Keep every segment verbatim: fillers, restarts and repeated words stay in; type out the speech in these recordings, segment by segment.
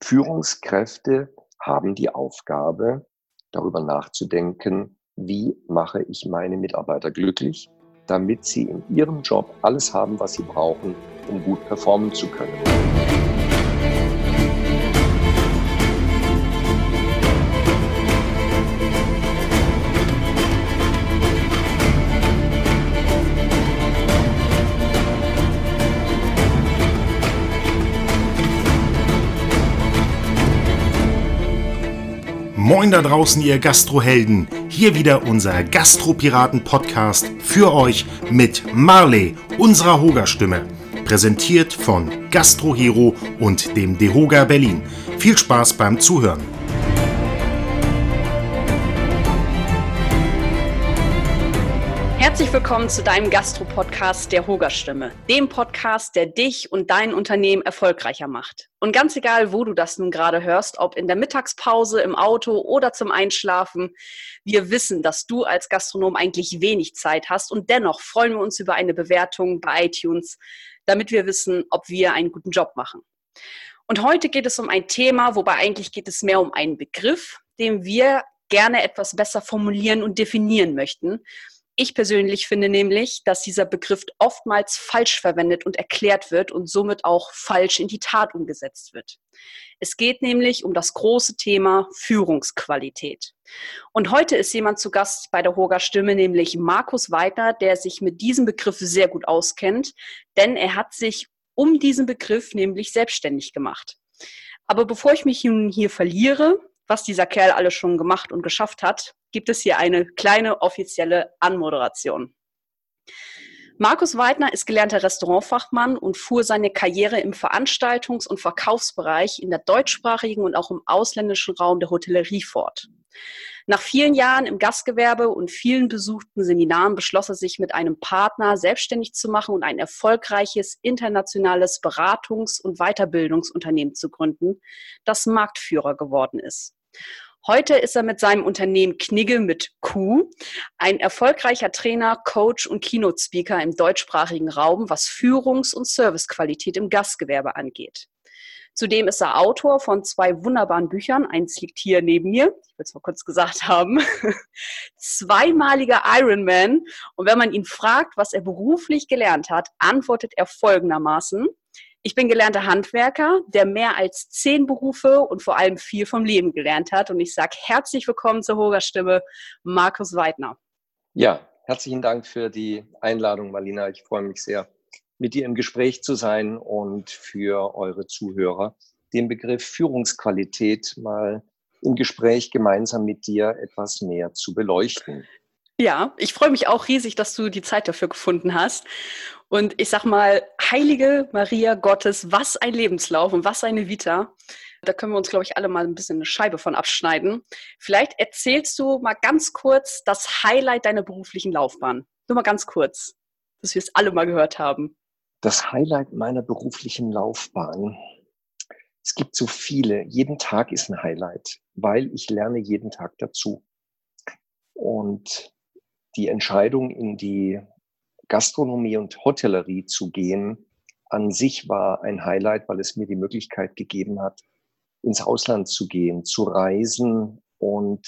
Führungskräfte haben die Aufgabe, darüber nachzudenken, wie mache ich meine Mitarbeiter glücklich, damit sie in ihrem Job alles haben, was sie brauchen, um gut performen zu können. Moin da draußen, ihr Gastrohelden. Hier wieder unser Gastropiraten-Podcast für euch mit Marley, unserer Hoga-Stimme. Präsentiert von Gastrohero und dem DeHoga Berlin. Viel Spaß beim Zuhören. Herzlich willkommen zu deinem Gastro-Podcast der Hoga Stimme, dem Podcast, der dich und dein Unternehmen erfolgreicher macht. Und ganz egal, wo du das nun gerade hörst, ob in der Mittagspause, im Auto oder zum Einschlafen, wir wissen, dass du als Gastronom eigentlich wenig Zeit hast und dennoch freuen wir uns über eine Bewertung bei iTunes, damit wir wissen, ob wir einen guten Job machen. Und heute geht es um ein Thema, wobei eigentlich geht es mehr um einen Begriff, den wir gerne etwas besser formulieren und definieren möchten. Ich persönlich finde nämlich, dass dieser Begriff oftmals falsch verwendet und erklärt wird und somit auch falsch in die Tat umgesetzt wird. Es geht nämlich um das große Thema Führungsqualität. Und heute ist jemand zu Gast bei der Hoga Stimme, nämlich Markus Weidner, der sich mit diesem Begriff sehr gut auskennt, denn er hat sich um diesen Begriff nämlich selbstständig gemacht. Aber bevor ich mich nun hier verliere, was dieser Kerl alles schon gemacht und geschafft hat, gibt es hier eine kleine offizielle Anmoderation. Markus Weidner ist gelernter Restaurantfachmann und fuhr seine Karriere im Veranstaltungs- und Verkaufsbereich in der deutschsprachigen und auch im ausländischen Raum der Hotellerie fort. Nach vielen Jahren im Gastgewerbe und vielen besuchten Seminaren beschloss er sich mit einem Partner selbstständig zu machen und ein erfolgreiches internationales Beratungs- und Weiterbildungsunternehmen zu gründen, das Marktführer geworden ist. Heute ist er mit seinem Unternehmen Knigge mit Q ein erfolgreicher Trainer, Coach und Keynote-Speaker im deutschsprachigen Raum, was Führungs- und Servicequalität im Gastgewerbe angeht. Zudem ist er Autor von zwei wunderbaren Büchern, eins liegt hier neben mir, ich will es mal kurz gesagt haben, zweimaliger Ironman. Und wenn man ihn fragt, was er beruflich gelernt hat, antwortet er folgendermaßen: Ich bin gelernter Handwerker, der mehr als zehn Berufe und vor allem viel vom Leben gelernt hat. Und ich sage herzlich willkommen zur Hoga Stimme, Markus Weidner. Ja, herzlichen Dank für die Einladung, Marlina. Ich freue mich sehr, mit dir im Gespräch zu sein und für eure Zuhörer den Begriff Führungsqualität mal im Gespräch gemeinsam mit dir etwas näher zu beleuchten. Ja, ich freue mich auch riesig, dass du die Zeit dafür gefunden hast. Und ich sag mal, heilige Maria Gottes, was ein Lebenslauf und was eine Vita. Da können wir uns, glaube ich, alle mal ein bisschen eine Scheibe von abschneiden. Vielleicht erzählst du mal ganz kurz das Highlight deiner beruflichen Laufbahn. Nur mal ganz kurz, dass wir es alle mal gehört haben. Das Highlight meiner beruflichen Laufbahn. Es gibt so viele. Jeden Tag ist ein Highlight, weil ich lerne jeden Tag dazu. Und die Entscheidung, in die Gastronomie und Hotellerie zu gehen, an sich war ein Highlight, weil es mir die Möglichkeit gegeben hat, ins Ausland zu gehen, zu reisen und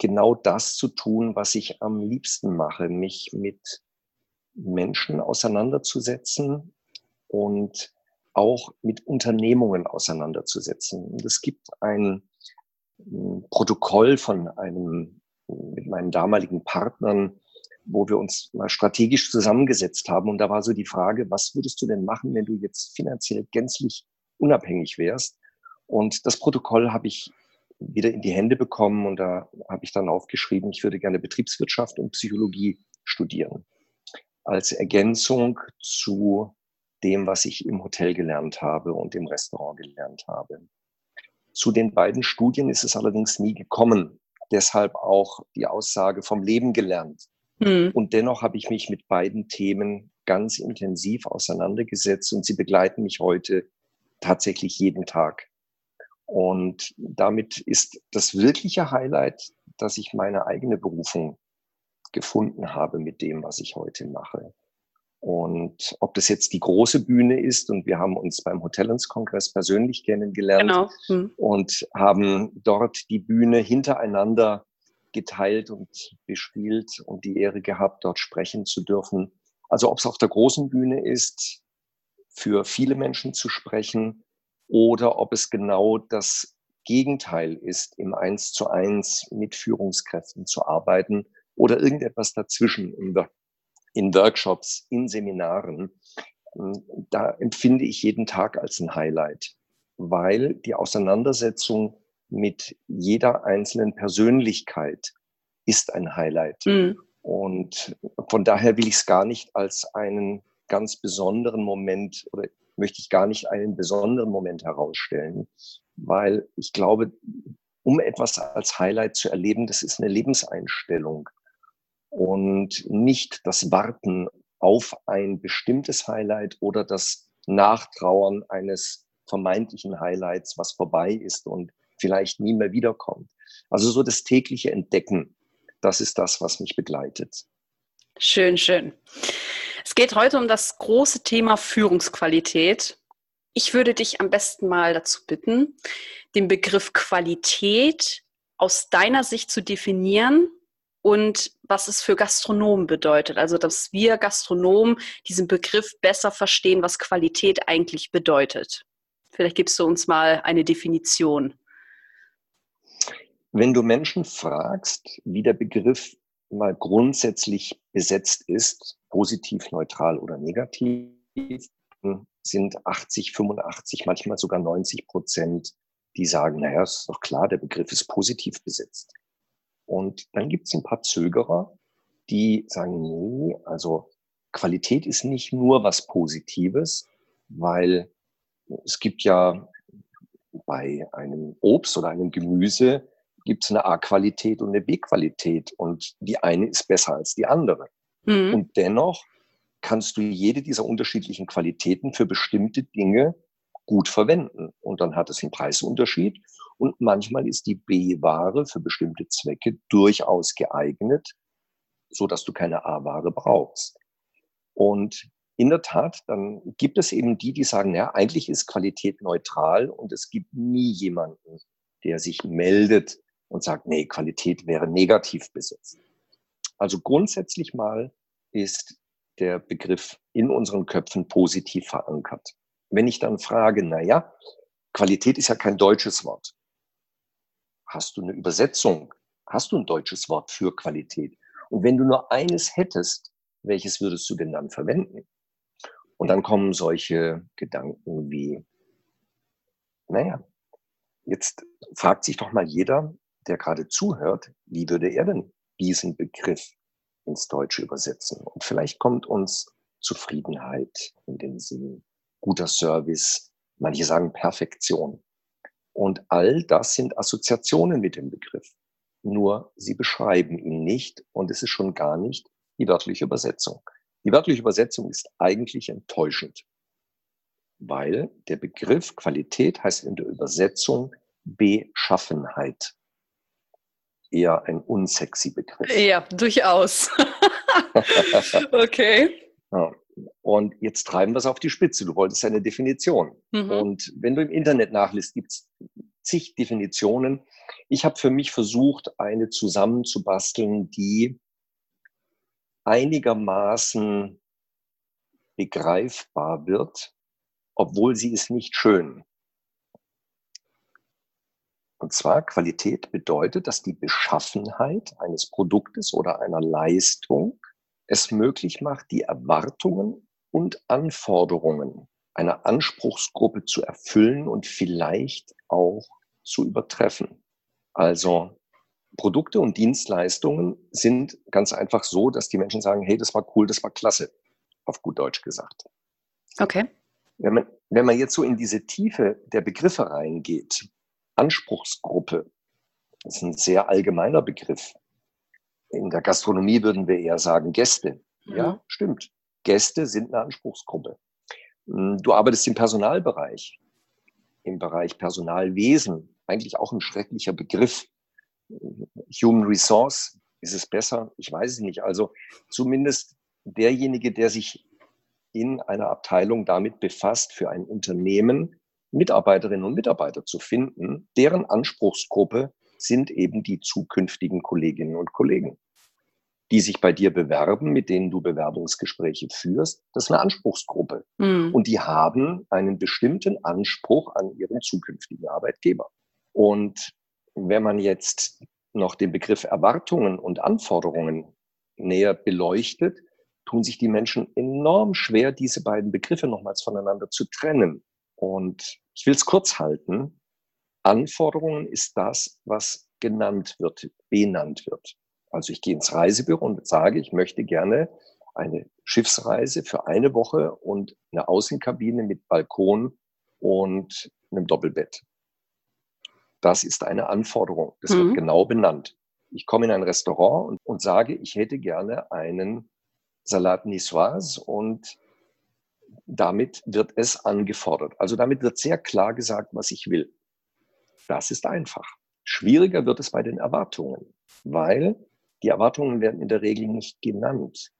genau das zu tun, was ich am liebsten mache, mich mit Menschen auseinanderzusetzen und auch mit Unternehmungen auseinanderzusetzen. Und es gibt ein Protokoll von einem mit meinen damaligen Partnern, wo wir uns mal strategisch zusammengesetzt haben. Und da war so die Frage, was würdest du denn machen, wenn du jetzt finanziell gänzlich unabhängig wärst? Und das Protokoll habe ich wieder in die Hände bekommen und da habe ich dann aufgeschrieben, ich würde gerne Betriebswirtschaft und Psychologie studieren. Als Ergänzung zu dem, was ich im Hotel gelernt habe und im Restaurant gelernt habe. Zu den beiden Studien ist es allerdings nie gekommen. Deshalb auch die Aussage vom Leben gelernt. Mhm. Und dennoch habe ich mich mit beiden Themen ganz intensiv auseinandergesetzt und sie begleiten mich heute tatsächlich jeden Tag. Und damit ist das wirkliche Highlight, dass ich meine eigene Berufung gefunden habe mit dem, was ich heute mache. Und ob das jetzt die große Bühne ist, und wir haben uns beim Hotellands-Kongress persönlich kennengelernt, genau. hm. und haben dort die Bühne hintereinander geteilt und bespielt und die Ehre gehabt, dort sprechen zu dürfen. Also ob es auf der großen Bühne ist, für viele Menschen zu sprechen, oder ob es genau das Gegenteil ist, im Eins zu Eins mit Führungskräften zu arbeiten oder irgendetwas dazwischen im Workshop. In Workshops, in Seminaren, da empfinde ich jeden Tag als ein Highlight, weil die Auseinandersetzung mit jeder einzelnen Persönlichkeit ist ein Highlight. Mhm. Und von daher will ich es gar nicht als einen ganz besonderen Moment oder möchte ich gar nicht einen besonderen Moment herausstellen, weil ich glaube, um etwas als Highlight zu erleben, das ist eine Lebenseinstellung. Und nicht das Warten auf ein bestimmtes Highlight oder das Nachtrauern eines vermeintlichen Highlights, was vorbei ist und vielleicht nie mehr wiederkommt. Also so das tägliche Entdecken, das ist das, was mich begleitet. Schön, schön. Es geht heute um das große Thema Führungsqualität. Ich würde dich am besten mal dazu bitten, den Begriff Qualität aus deiner Sicht zu definieren und was es für Gastronomen bedeutet. Also, dass wir Gastronomen diesen Begriff besser verstehen, was Qualität eigentlich bedeutet. Vielleicht gibst du uns mal eine Definition. Wenn du Menschen fragst, wie der Begriff mal grundsätzlich besetzt ist, positiv, neutral oder negativ, sind achtzig, fünfundachtzig, manchmal sogar neunzig Prozent, die sagen, naja, ist doch klar, der Begriff ist positiv besetzt. Und dann gibt es ein paar Zögerer, die sagen, nee, also Qualität ist nicht nur was Positives, weil es gibt ja bei einem Obst oder einem Gemüse gibt es eine A-Qualität und eine B-Qualität und die eine ist besser als die andere. Mhm. Und dennoch kannst du jede dieser unterschiedlichen Qualitäten für bestimmte Dinge gut verwenden. Und dann hat es einen Preisunterschied. Und manchmal ist die B-Ware für bestimmte Zwecke durchaus geeignet, so dass du keine A-Ware brauchst. Und in der Tat, dann gibt es eben die, die sagen, ja, eigentlich ist Qualität neutral und es gibt nie jemanden, der sich meldet und sagt, nee, Qualität wäre negativ besetzt. Also grundsätzlich mal ist der Begriff in unseren Köpfen positiv verankert. Wenn ich dann frage, na ja, Qualität ist ja kein deutsches Wort. Hast du eine Übersetzung? Hast du ein deutsches Wort für Qualität? Und wenn du nur eines hättest, welches würdest du denn dann verwenden? Und dann kommen solche Gedanken wie, naja, jetzt fragt sich doch mal jeder, der gerade zuhört, wie würde er denn diesen Begriff ins Deutsche übersetzen? Und vielleicht kommt uns Zufriedenheit in den Sinn, guter Service, manche sagen Perfektion. Und all das sind Assoziationen mit dem Begriff. Nur sie beschreiben ihn nicht und es ist schon gar nicht die wörtliche Übersetzung. Die wörtliche Übersetzung ist eigentlich enttäuschend, weil der Begriff Qualität heißt in der Übersetzung Beschaffenheit. Eher ein unsexy Begriff. Ja, durchaus. Okay. Ja. Und jetzt treiben wir es auf die Spitze. Du wolltest eine Definition. Mhm. Und wenn du im Internet nachliest, gibt es zig Definitionen. Ich habe für mich versucht, eine zusammenzubasteln, die einigermaßen begreifbar wird, obwohl sie ist nicht schön. Und zwar, Qualität bedeutet, dass die Beschaffenheit eines Produktes oder einer Leistung es möglich macht, die Erwartungen und Anforderungen einer Anspruchsgruppe zu erfüllen und vielleicht auch zu übertreffen. Also Produkte und Dienstleistungen sind ganz einfach so, dass die Menschen sagen, hey, das war cool, das war klasse, auf gut Deutsch gesagt. Okay. Wenn man, wenn man jetzt so in diese Tiefe der Begriffe reingeht, Anspruchsgruppe ist ein sehr allgemeiner Begriff. In der Gastronomie würden wir eher sagen Gäste. Ja, ja, stimmt. Gäste sind eine Anspruchsgruppe. Du arbeitest im Personalbereich, im Bereich Personalwesen, eigentlich auch ein schrecklicher Begriff. Human Resource, ist es besser? Ich weiß es nicht. Also zumindest derjenige, der sich in einer Abteilung damit befasst, für ein Unternehmen Mitarbeiterinnen und Mitarbeiter zu finden, deren Anspruchsgruppe sind eben die zukünftigen Kolleginnen und Kollegen, die sich bei dir bewerben, mit denen du Bewerbungsgespräche führst. Das ist eine Anspruchsgruppe. Mhm. Und die haben einen bestimmten Anspruch an ihren zukünftigen Arbeitgeber. Und wenn man jetzt noch den Begriff Erwartungen und Anforderungen näher beleuchtet, tun sich die Menschen enorm schwer, diese beiden Begriffe nochmals voneinander zu trennen. Und ich will es kurz halten. Anforderungen ist das, was genannt wird, benannt wird. Also ich gehe ins Reisebüro und sage, ich möchte gerne eine Schiffsreise für eine Woche und eine Außenkabine mit Balkon und einem Doppelbett. Das ist eine Anforderung. Das mhm. wird genau benannt. Ich komme in ein Restaurant und, und sage, ich hätte gerne einen Salat Niçoise und damit wird es angefordert. Also damit wird sehr klar gesagt, was ich will. Das ist einfach. Schwieriger wird es bei den Erwartungen, weil die Erwartungen werden in der Regel nicht genannt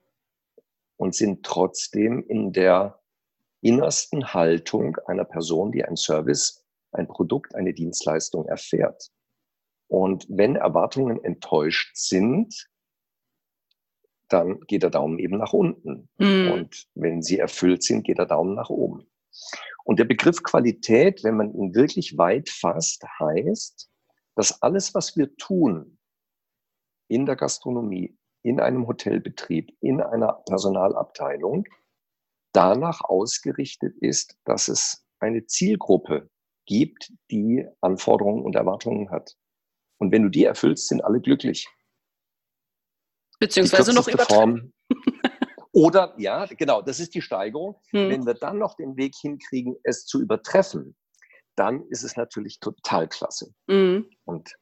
und sind trotzdem in der innersten Haltung einer Person, die ein Service, ein Produkt, eine Dienstleistung erfährt. Und wenn Erwartungen enttäuscht sind, dann geht der Daumen eben nach unten. Mhm. Und wenn sie erfüllt sind, geht der Daumen nach oben. Und der Begriff Qualität, wenn man ihn wirklich weit fasst, heißt, dass alles, was wir tun in der Gastronomie, in einem Hotelbetrieb, in einer Personalabteilung, danach ausgerichtet ist, dass es eine Zielgruppe gibt, die Anforderungen und Erwartungen hat. Und wenn du die erfüllst, sind alle glücklich. Beziehungsweise noch übertrieben. Oder, ja, genau, das ist die Steigerung. Hm. Wenn wir dann noch den Weg hinkriegen, es zu übertreffen, dann ist es natürlich total klasse. Hm. Und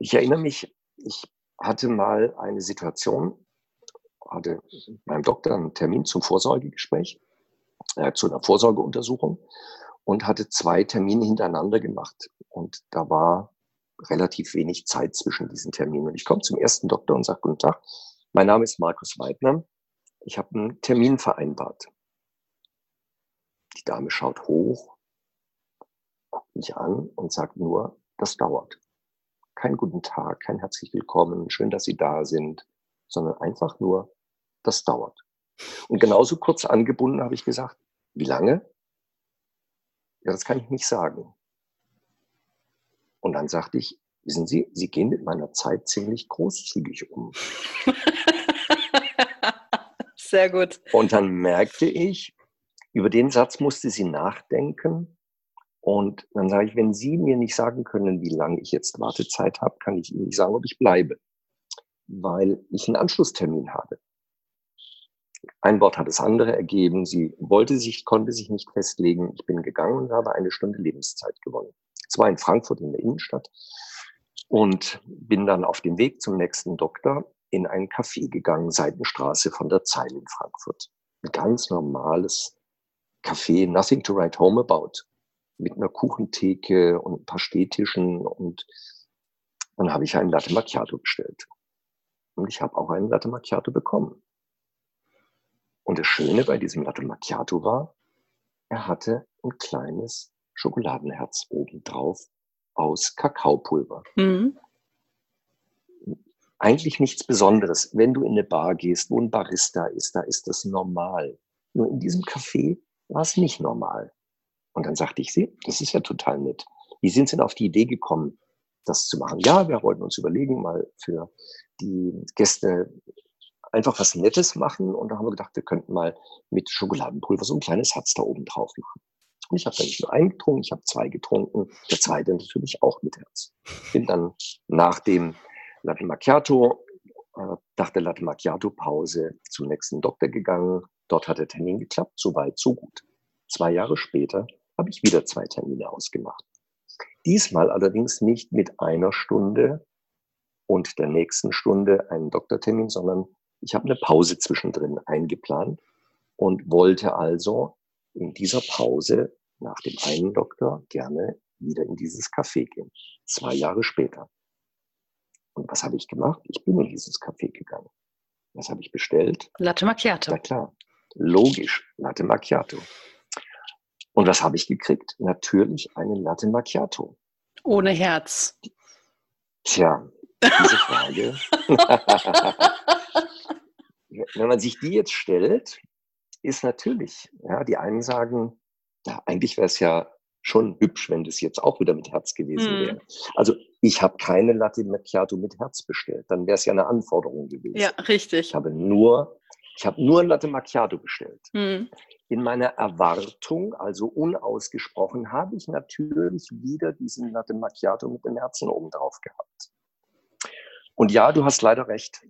ich erinnere mich, ich hatte mal eine Situation, hatte mit meinem Doktor einen Termin zum Vorsorgegespräch, äh, zu einer Vorsorgeuntersuchung und hatte zwei Termine hintereinander gemacht. Und da war relativ wenig Zeit zwischen diesen Terminen. Und ich komme zum ersten Doktor und sage, guten Tag, mein Name ist Markus Weidner. Ich habe einen Termin vereinbart. Die Dame schaut hoch, guckt mich an und sagt nur, das dauert. Kein guten Tag, kein herzlich willkommen, schön, dass Sie da sind, sondern einfach nur, das dauert. Und genauso kurz angebunden habe ich gesagt, wie lange? Ja, das kann ich nicht sagen. Und dann sagte ich, wissen Sie, Sie gehen mit meiner Zeit ziemlich großzügig um. Sehr gut. Und dann merkte ich, über den Satz musste sie nachdenken. Und dann sage ich, wenn Sie mir nicht sagen können, wie lange ich jetzt Wartezeit habe, kann ich Ihnen nicht sagen, ob ich bleibe, weil ich einen Anschlusstermin habe. Ein Wort hat das andere ergeben. Sie wollte sich, konnte sich nicht festlegen. Ich bin gegangen und habe eine Stunde Lebenszeit gewonnen. Es war in Frankfurt in der Innenstadt und bin dann auf dem Weg zum nächsten Doktor in ein Café gegangen, Seitenstraße von der Zeil in Frankfurt. Ein ganz normales Café, nothing to write home about, mit einer Kuchentheke und ein paar Stehtischen und dann habe ich einen Latte Macchiato bestellt. Und ich habe auch einen Latte Macchiato bekommen. Und das Schöne bei diesem Latte Macchiato war, er hatte ein kleines Schokoladenherz obendrauf aus Kakaopulver. Mhm. Eigentlich nichts Besonderes. Wenn du in eine Bar gehst, wo ein Barista ist, da ist das normal. Nur in diesem Café war es nicht normal. Und dann sagte ich, sie, das ist ja total nett. Wie sind Sie denn auf die Idee gekommen, das zu machen? Ja, wir wollten uns überlegen, mal für die Gäste einfach was Nettes machen. Und da haben wir gedacht, wir könnten mal mit Schokoladenpulver so ein kleines Herz da oben drauf machen. Und ich habe dann nicht nur einen getrunken, ich habe zwei getrunken, der zweite natürlich auch mit Herz. Bin dann nach dem Latte Macchiato, äh, nach der Latte Macchiato-Pause zum nächsten Doktor gegangen. Dort hat der Termin geklappt, so weit, so gut. Zwei Jahre später habe ich wieder zwei Termine ausgemacht. Diesmal allerdings nicht mit einer Stunde und der nächsten Stunde einen Doktortermin, sondern ich habe eine Pause zwischendrin eingeplant und wollte also in dieser Pause nach dem einen Doktor gerne wieder in dieses Café gehen. Zwei Jahre später. Und was habe ich gemacht? Ich bin in dieses Café gegangen. Was habe ich bestellt? Latte Macchiato. Na klar. Logisch, Latte Macchiato. Und was habe ich gekriegt? Natürlich einen Latte Macchiato. Ohne Herz. Tja, diese Frage. Wenn man sich die jetzt stellt, ist natürlich, ja, die einen sagen, ja, eigentlich wäre es ja schon hübsch, wenn das jetzt auch wieder mit Herz gewesen wäre. Mm. Also ich habe keine Latte Macchiato mit Herz bestellt. Dann wäre es ja eine Anforderung gewesen. Ja, richtig. Ich habe nur, ich habe nur Latte Macchiato bestellt. Mm. In meiner Erwartung, also unausgesprochen, habe ich natürlich wieder diesen Latte Macchiato mit dem Herzen oben drauf gehabt. Und ja, du hast leider recht.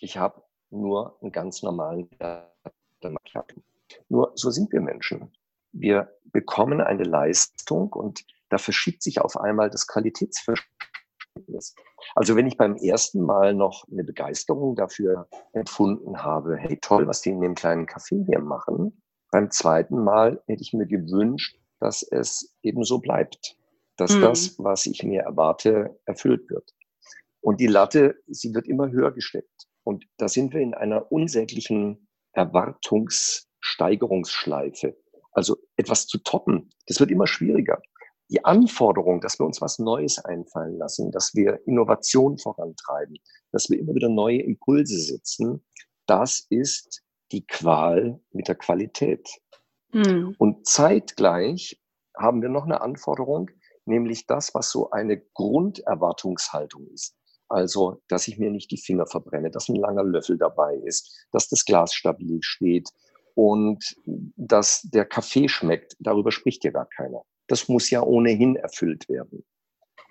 Ich habe nur einen ganz normalen Latte Macchiato. Nur so sind wir Menschen. Wir bekommen eine Leistung und da verschiebt sich auf einmal das Qualitätsverständnis. Also wenn ich beim ersten Mal noch eine Begeisterung dafür empfunden habe, hey toll, was die in dem kleinen Café hier machen, beim zweiten Mal hätte ich mir gewünscht, dass es eben so bleibt, dass mhm. das, was ich mir erwarte, erfüllt wird. Und die Latte, sie wird immer höher gesteckt. Und da sind wir in einer unsäglichen Erwartungssteigerungsschleife. Also etwas zu toppen, das wird immer schwieriger. Die Anforderung, dass wir uns was Neues einfallen lassen, dass wir Innovation vorantreiben, dass wir immer wieder neue Impulse setzen, das ist die Qual mit der Qualität. Mhm. Und zeitgleich haben wir noch eine Anforderung, nämlich das, was so eine Grunderwartungshaltung ist. Also, dass ich mir nicht die Finger verbrenne, dass ein langer Löffel dabei ist, dass das Glas stabil steht, und dass der Kaffee schmeckt, darüber spricht ja gar keiner. Das muss ja ohnehin erfüllt werden.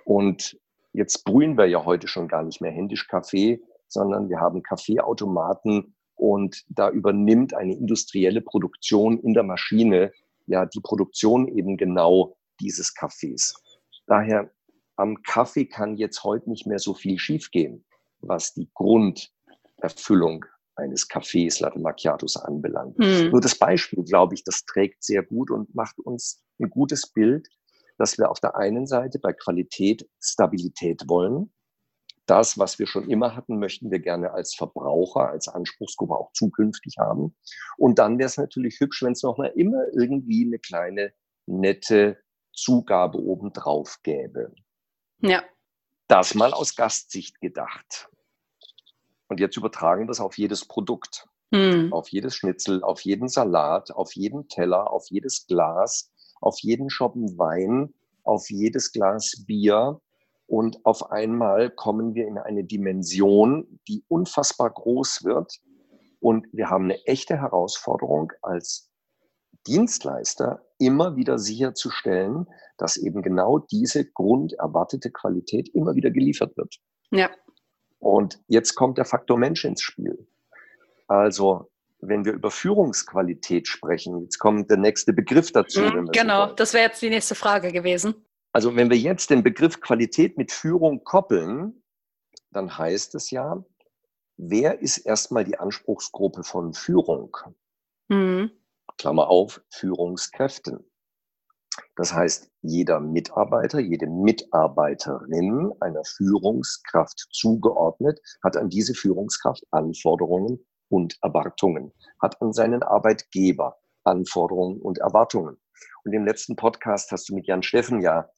Und jetzt brühen wir ja heute schon gar nicht mehr händisch Kaffee, sondern wir haben Kaffeeautomaten und da übernimmt eine industrielle Produktion in der Maschine ja die Produktion eben genau dieses Kaffees. Daher, am Kaffee kann jetzt heute nicht mehr so viel schiefgehen, was die Grunderfüllung eines Kaffees, Latte Macchiatos anbelangt. Mhm. Nur das Beispiel, glaube ich, das trägt sehr gut und macht uns ein gutes Bild, dass wir auf der einen Seite bei Qualität Stabilität wollen. Das, was wir schon immer hatten, möchten wir gerne als Verbraucher, als Anspruchsgruppe auch zukünftig haben. Und dann wäre es natürlich hübsch, wenn es noch mal immer irgendwie eine kleine, nette Zugabe obendrauf gäbe. Ja. Das mal aus Gastsicht gedacht. Und jetzt übertragen wir es auf jedes Produkt, hm. auf jedes Schnitzel, auf jeden Salat, auf jeden Teller, auf jedes Glas, auf jeden Schoppen Wein, auf jedes Glas Bier. Und auf einmal kommen wir in eine Dimension, die unfassbar groß wird. Und wir haben eine echte Herausforderung als Dienstleister, immer wieder sicherzustellen, dass eben genau diese grunderwartete Qualität immer wieder geliefert wird. Ja. Und jetzt kommt der Faktor Mensch ins Spiel. Also, wenn wir über Führungsqualität sprechen, jetzt kommt der nächste Begriff dazu. Mhm, genau, so das wäre jetzt die nächste Frage gewesen. Also, wenn wir jetzt den Begriff Qualität mit Führung koppeln, dann heißt es ja, wer ist erstmal die Anspruchsgruppe von Führung? Mhm. Klammer auf, Führungskräften. Das heißt, jeder Mitarbeiter, jede Mitarbeiterin einer Führungskraft zugeordnet, hat an diese Führungskraft Anforderungen und Erwartungen, hat an seinen Arbeitgeber Anforderungen und Erwartungen. Und im letzten Podcast hast du mit Jan Steffen ja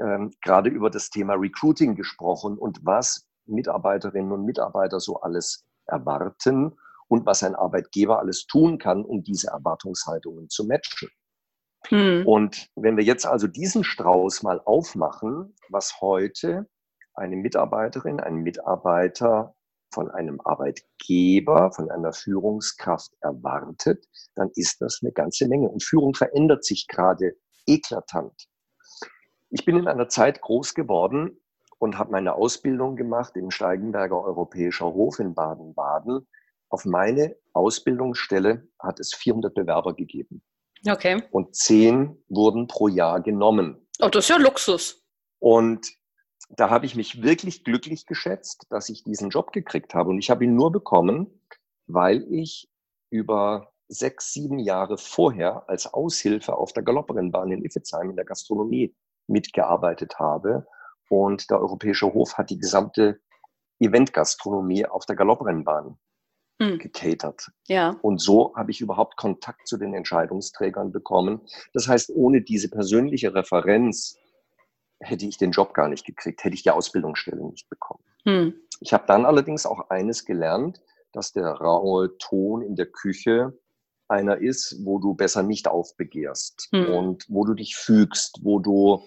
ähm, gerade über das Thema Recruiting gesprochen und was Mitarbeiterinnen und Mitarbeiter so alles erwarten und was ein Arbeitgeber alles tun kann, um diese Erwartungshaltungen zu matchen. Und wenn wir jetzt also diesen Strauß mal aufmachen, was heute eine Mitarbeiterin, ein Mitarbeiter von einem Arbeitgeber, von einer Führungskraft erwartet, dann ist das eine ganze Menge. Und Führung verändert sich gerade eklatant. Ich bin in einer Zeit groß geworden und habe meine Ausbildung gemacht im Steigenberger Europäischer Hof in Baden-Baden. Auf meine Ausbildungsstelle hat es vierhundert Bewerber gegeben. Okay. Und zehn wurden pro Jahr genommen. Oh, das ist ja Luxus. Und da habe ich mich wirklich glücklich geschätzt, dass ich diesen Job gekriegt habe. Und ich habe ihn nur bekommen, weil ich über sechs, sieben Jahre vorher als Aushilfe auf der Galopperennbahn in Iffezheim in der Gastronomie mitgearbeitet habe. Und der Europäische Hof hat die gesamte Eventgastronomie auf der Galopperennbahn hm. gecatert. Ja. Und so habe ich überhaupt Kontakt zu den Entscheidungsträgern bekommen. Das heißt, ohne diese persönliche Referenz hätte ich den Job gar nicht gekriegt, hätte ich die Ausbildungsstelle nicht bekommen. Hm. Ich habe dann allerdings auch eines gelernt, dass der raue Ton in der Küche einer ist, wo du besser nicht aufbegehrst hm. und wo du dich fügst, wo du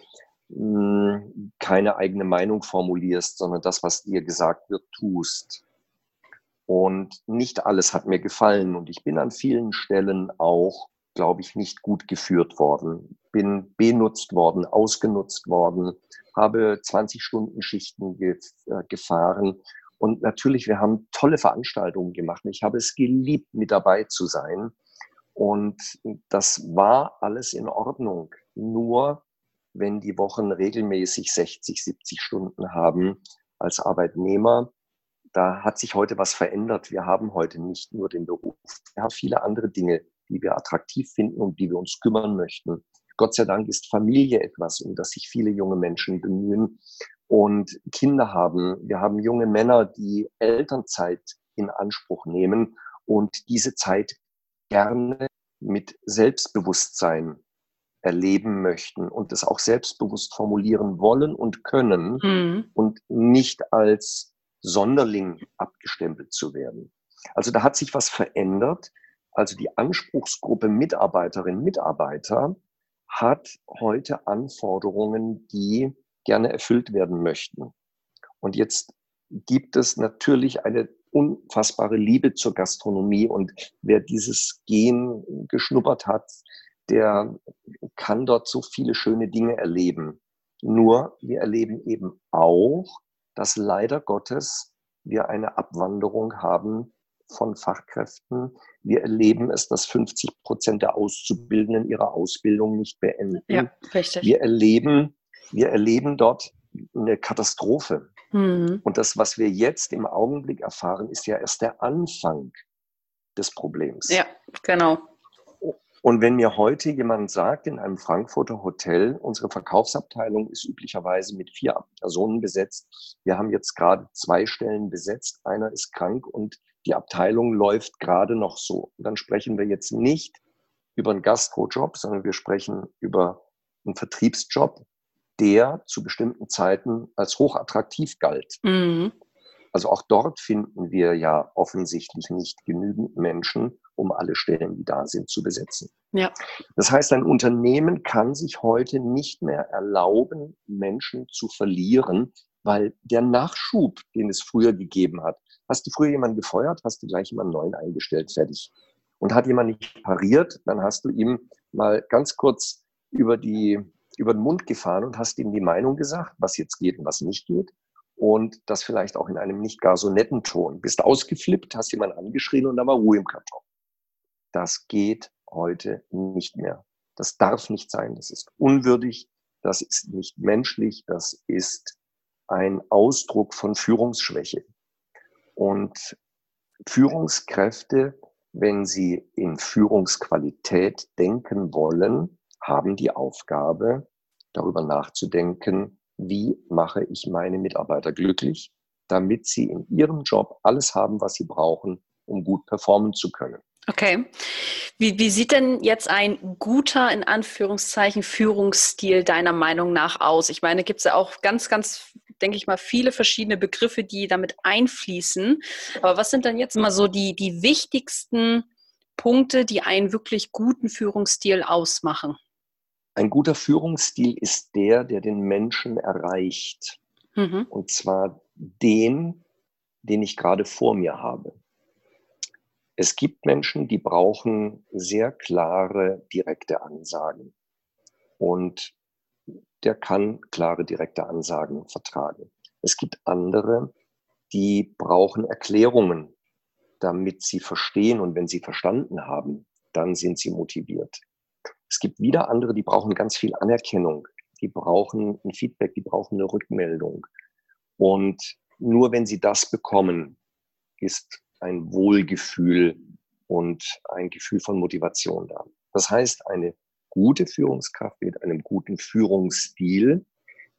mh, keine eigene Meinung formulierst, sondern das, was dir gesagt wird, tust. Und nicht alles hat mir gefallen und ich bin an vielen Stellen auch, glaube ich, nicht gut geführt worden, bin benutzt worden, ausgenutzt worden, habe zwanzig-Stunden-Schichten ge- äh, gefahren. Und natürlich, wir haben tolle Veranstaltungen gemacht. Ich habe es geliebt, mit dabei zu sein. Und das war alles in Ordnung. Nur, wenn die Wochen regelmäßig sechzig, siebzig Stunden haben als Arbeitnehmer, da hat sich heute was verändert. Wir haben heute nicht nur den Beruf. Wir haben viele andere Dinge, die wir attraktiv finden und die wir uns kümmern möchten. Gott sei Dank ist Familie etwas, um das sich viele junge Menschen bemühen und Kinder haben. Wir haben junge Männer, die Elternzeit in Anspruch nehmen und diese Zeit gerne mit Selbstbewusstsein erleben möchten und das auch selbstbewusst formulieren wollen und können mhm. und nicht als Sonderling abgestempelt zu werden. Also da hat sich was verändert. Also die Anspruchsgruppe Mitarbeiterinnen, Mitarbeiter hat heute Anforderungen, die gerne erfüllt werden möchten. Und jetzt gibt es natürlich eine unfassbare Liebe zur Gastronomie und wer dieses Gen geschnuppert hat, der kann dort so viele schöne Dinge erleben. Nur wir erleben eben auch, dass leider Gottes wir eine Abwanderung haben von Fachkräften. Wir erleben es, dass fünfzig Prozent der Auszubildenden ihre Ausbildung nicht beenden. Ja, richtig. Wir erleben, wir erleben dort eine Katastrophe. Mhm. Und das, was wir jetzt im Augenblick erfahren, ist ja erst der Anfang des Problems. Ja, genau. Und wenn mir heute jemand sagt, in einem Frankfurter Hotel, unsere Verkaufsabteilung ist üblicherweise mit vier Personen besetzt. Wir haben jetzt gerade zwei Stellen besetzt. Einer ist krank und die Abteilung läuft gerade noch so. Dann sprechen wir jetzt nicht über einen Gastrojob, sondern wir sprechen über einen Vertriebsjob, der zu bestimmten Zeiten als hochattraktiv galt. Mhm. Also auch dort finden wir ja offensichtlich nicht genügend Menschen, um alle Stellen, die da sind, zu besetzen. Ja. Das heißt, ein Unternehmen kann sich heute nicht mehr erlauben, Menschen zu verlieren, weil der Nachschub, den es früher gegeben hat, hast du früher jemanden gefeuert, hast du gleich jemanden neuen eingestellt, fertig. Und hat jemand nicht pariert, dann hast du ihm mal ganz kurz über die, über den Mund gefahren und hast ihm die Meinung gesagt, was jetzt geht und was nicht geht. Und das vielleicht auch in einem nicht gar so netten Ton. Bist ausgeflippt, hast jemanden angeschrien und da war Ruhe im Karton. Das geht heute nicht mehr. Das darf nicht sein. Das ist unwürdig. Das ist nicht menschlich. Das ist ein Ausdruck von Führungsschwäche. Und Führungskräfte, wenn sie in Führungsqualität denken wollen, haben die Aufgabe, darüber nachzudenken, wie mache ich meine Mitarbeiter glücklich, damit sie in ihrem Job alles haben, was sie brauchen, um gut performen zu können. Okay. Wie, wie sieht denn jetzt ein guter, in Anführungszeichen, Führungsstil deiner Meinung nach aus? Ich meine, gibt es ja auch ganz, ganz, denke ich mal, viele verschiedene Begriffe, die damit einfließen. Aber was sind denn jetzt mal so die, die wichtigsten Punkte, die einen wirklich guten Führungsstil ausmachen? Ein guter Führungsstil ist der, der den Menschen erreicht. Mhm. Und zwar den, den ich gerade vor mir habe. Es gibt Menschen, die brauchen sehr klare, direkte Ansagen. Und der kann klare, direkte Ansagen vertragen. Es gibt andere, die brauchen Erklärungen, damit sie verstehen. Und wenn sie verstanden haben, dann sind sie motiviert. Es gibt wieder andere, die brauchen ganz viel Anerkennung, die brauchen ein Feedback, die brauchen eine Rückmeldung. Und nur wenn sie das bekommen, ist ein Wohlgefühl und ein Gefühl von Motivation da. Das heißt, eine gute Führungskraft mit einem guten Führungsstil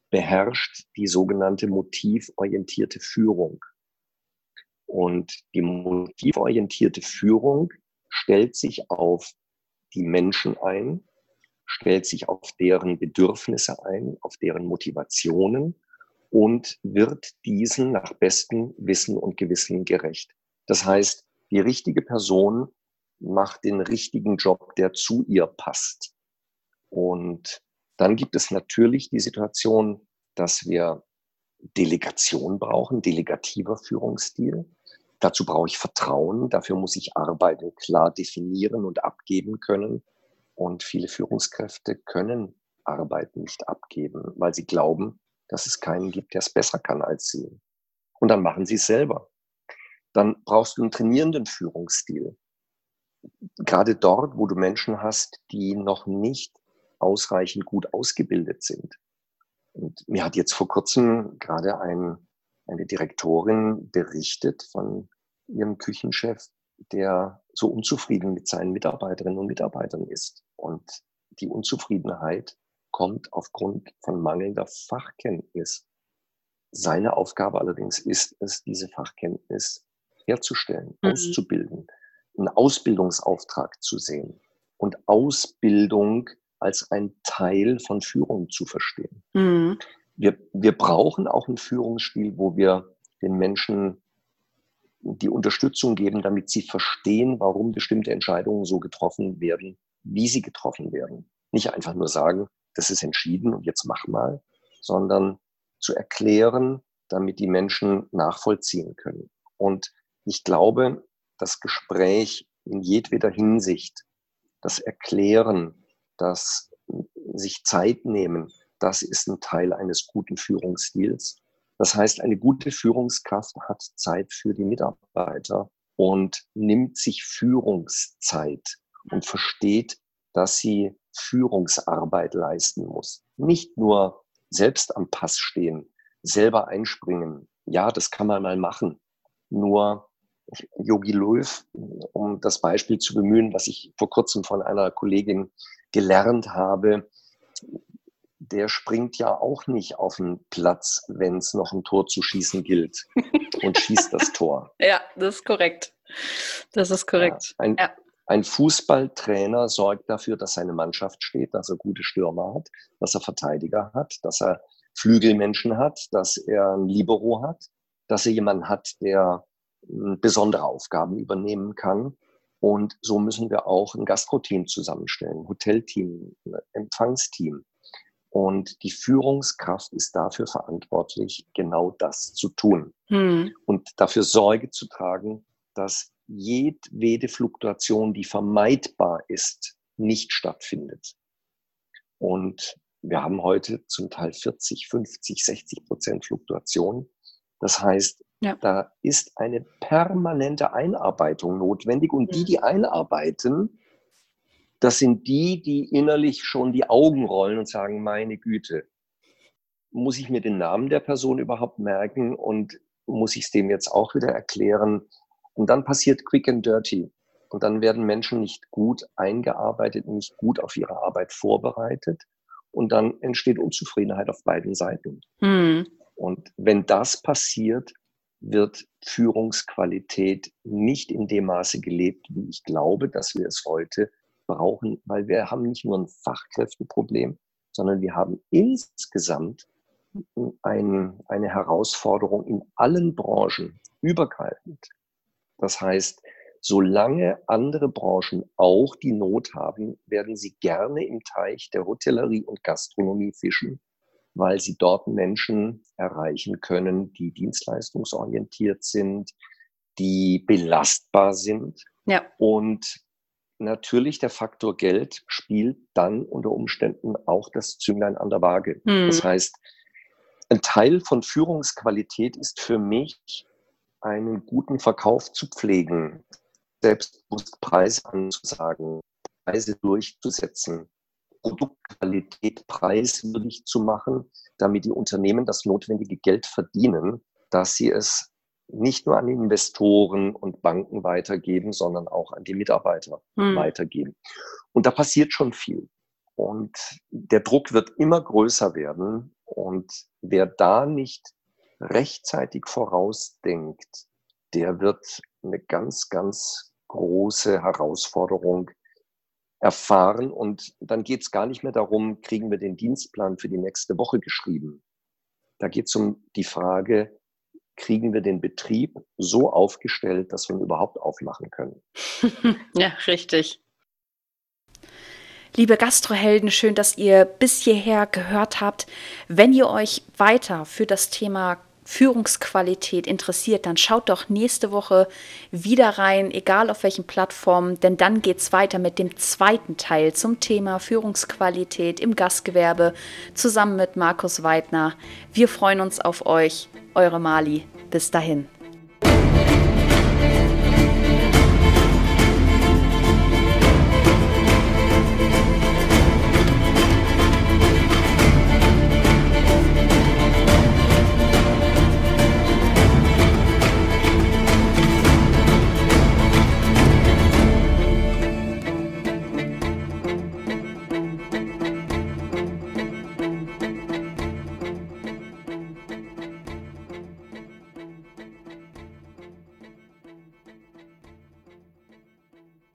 beherrscht die sogenannte motivorientierte Führung. Und die motivorientierte Führung stellt sich auf die Menschen ein, stellt sich auf deren Bedürfnisse ein, auf deren Motivationen und wird diesen nach bestem Wissen und Gewissen gerecht. Das heißt, die richtige Person macht den richtigen Job, der zu ihr passt. Und dann gibt es natürlich die Situation, dass wir Delegation brauchen, delegativer Führungsstil. Dazu brauche ich Vertrauen, dafür muss ich Arbeiten klar definieren und abgeben können. Und viele Führungskräfte können Arbeit nicht abgeben, weil sie glauben, dass es keinen gibt, der es besser kann als sie. Und dann machen sie es selber. Dann brauchst du einen trainierenden Führungsstil. Gerade dort, wo du Menschen hast, die noch nicht ausreichend gut ausgebildet sind. Und mir hat jetzt vor kurzem gerade ein, eine Direktorin berichtet von ihrem Küchenchef, der so unzufrieden mit seinen Mitarbeiterinnen und Mitarbeitern ist. Und die Unzufriedenheit kommt aufgrund von mangelnder Fachkenntnis. Seine Aufgabe allerdings ist es, diese Fachkenntnis herzustellen, mhm. auszubilden, einen Ausbildungsauftrag zu sehen und Ausbildung als ein Teil von Führung zu verstehen. Mhm. Wir, wir brauchen auch einen Führungsstil, wo wir den Menschen die Unterstützung geben, damit sie verstehen, warum bestimmte Entscheidungen so getroffen werden, wie sie getroffen werden. Nicht einfach nur sagen, das ist entschieden und jetzt mach mal, sondern zu erklären, damit die Menschen nachvollziehen können. Und ich glaube, das Gespräch in jedweder Hinsicht, das Erklären, das sich Zeit nehmen, das ist ein Teil eines guten Führungsstils. Das heißt, eine gute Führungskraft hat Zeit für die Mitarbeiter und nimmt sich Führungszeit und versteht, dass sie Führungsarbeit leisten muss. Nicht nur selbst am Pass stehen, selber einspringen. Ja, das kann man mal machen. Nur Jogi Löw, um das Beispiel zu bemühen, was ich vor kurzem von einer Kollegin gelernt habe, der springt ja auch nicht auf den Platz, wenn es noch ein Tor zu schießen gilt und schießt das Tor. Ja, das ist korrekt. Das ist korrekt. Ja, ein, ja. ein Fußballtrainer sorgt dafür, dass seine Mannschaft steht, dass er gute Stürmer hat, dass er Verteidiger hat, dass er Flügelmenschen hat, dass er ein Libero hat, dass er jemanden hat, der besondere Aufgaben übernehmen kann. Und so müssen wir auch ein Gastroteam zusammenstellen, ein Hotelteam, ein Empfangsteam. Und die Führungskraft ist dafür verantwortlich, genau das zu tun. Hm. Und dafür Sorge zu tragen, dass jedwede Fluktuation, die vermeidbar ist, nicht stattfindet. Und wir haben heute zum Teil vierzig, fünfzig, sechzig Prozent Fluktuation. Das heißt, ja. da ist eine permanente Einarbeitung notwendig. Und die, die einarbeiten, das sind die, die innerlich schon die Augen rollen und sagen, meine Güte, muss ich mir den Namen der Person überhaupt merken und muss ich es dem jetzt auch wieder erklären? Und dann passiert quick and dirty. Und dann werden Menschen nicht gut eingearbeitet, nicht gut auf ihre Arbeit vorbereitet. Und dann entsteht Unzufriedenheit auf beiden Seiten. Mhm. Und wenn das passiert, wird Führungsqualität nicht in dem Maße gelebt, wie ich glaube, dass wir es heute brauchen, weil wir haben nicht nur ein Fachkräfteproblem, sondern wir haben insgesamt ein, eine Herausforderung in allen Branchen, übergreifend. Das heißt, solange andere Branchen auch die Not haben, werden sie gerne im Teich der Hotellerie und Gastronomie fischen, weil sie dort Menschen erreichen können, die dienstleistungsorientiert sind, die belastbar sind. Ja. Und natürlich der Faktor Geld spielt dann unter Umständen auch das Zünglein an der Waage. Mhm. Das heißt, ein Teil von Führungsqualität ist für mich, einen guten Verkauf zu pflegen, selbstbewusst Preise anzusagen, Preise durchzusetzen, Produktqualität preiswürdig zu machen, damit die Unternehmen das notwendige Geld verdienen, dass sie es nicht nur an Investoren und Banken weitergeben, sondern auch an die Mitarbeiter hm. weitergeben. Und da passiert schon viel. Und der Druck wird immer größer werden. Und wer da nicht rechtzeitig vorausdenkt, der wird eine ganz, ganz große Herausforderung erfahren. Und dann geht es gar nicht mehr darum, kriegen wir den Dienstplan für die nächste Woche geschrieben. Da geht es um die Frage, kriegen wir den Betrieb so aufgestellt, dass wir ihn überhaupt aufmachen können. Ja, richtig. Liebe Gastrohelden, schön, dass ihr bis hierher gehört habt. Wenn ihr euch weiter für das Thema Führungsqualität interessiert, dann schaut doch nächste Woche wieder rein, egal auf welchen Plattformen, denn dann geht es weiter mit dem zweiten Teil zum Thema Führungsqualität im Gastgewerbe zusammen mit Markus Weidner. Wir freuen uns auf euch, eure Mali. Bis dahin.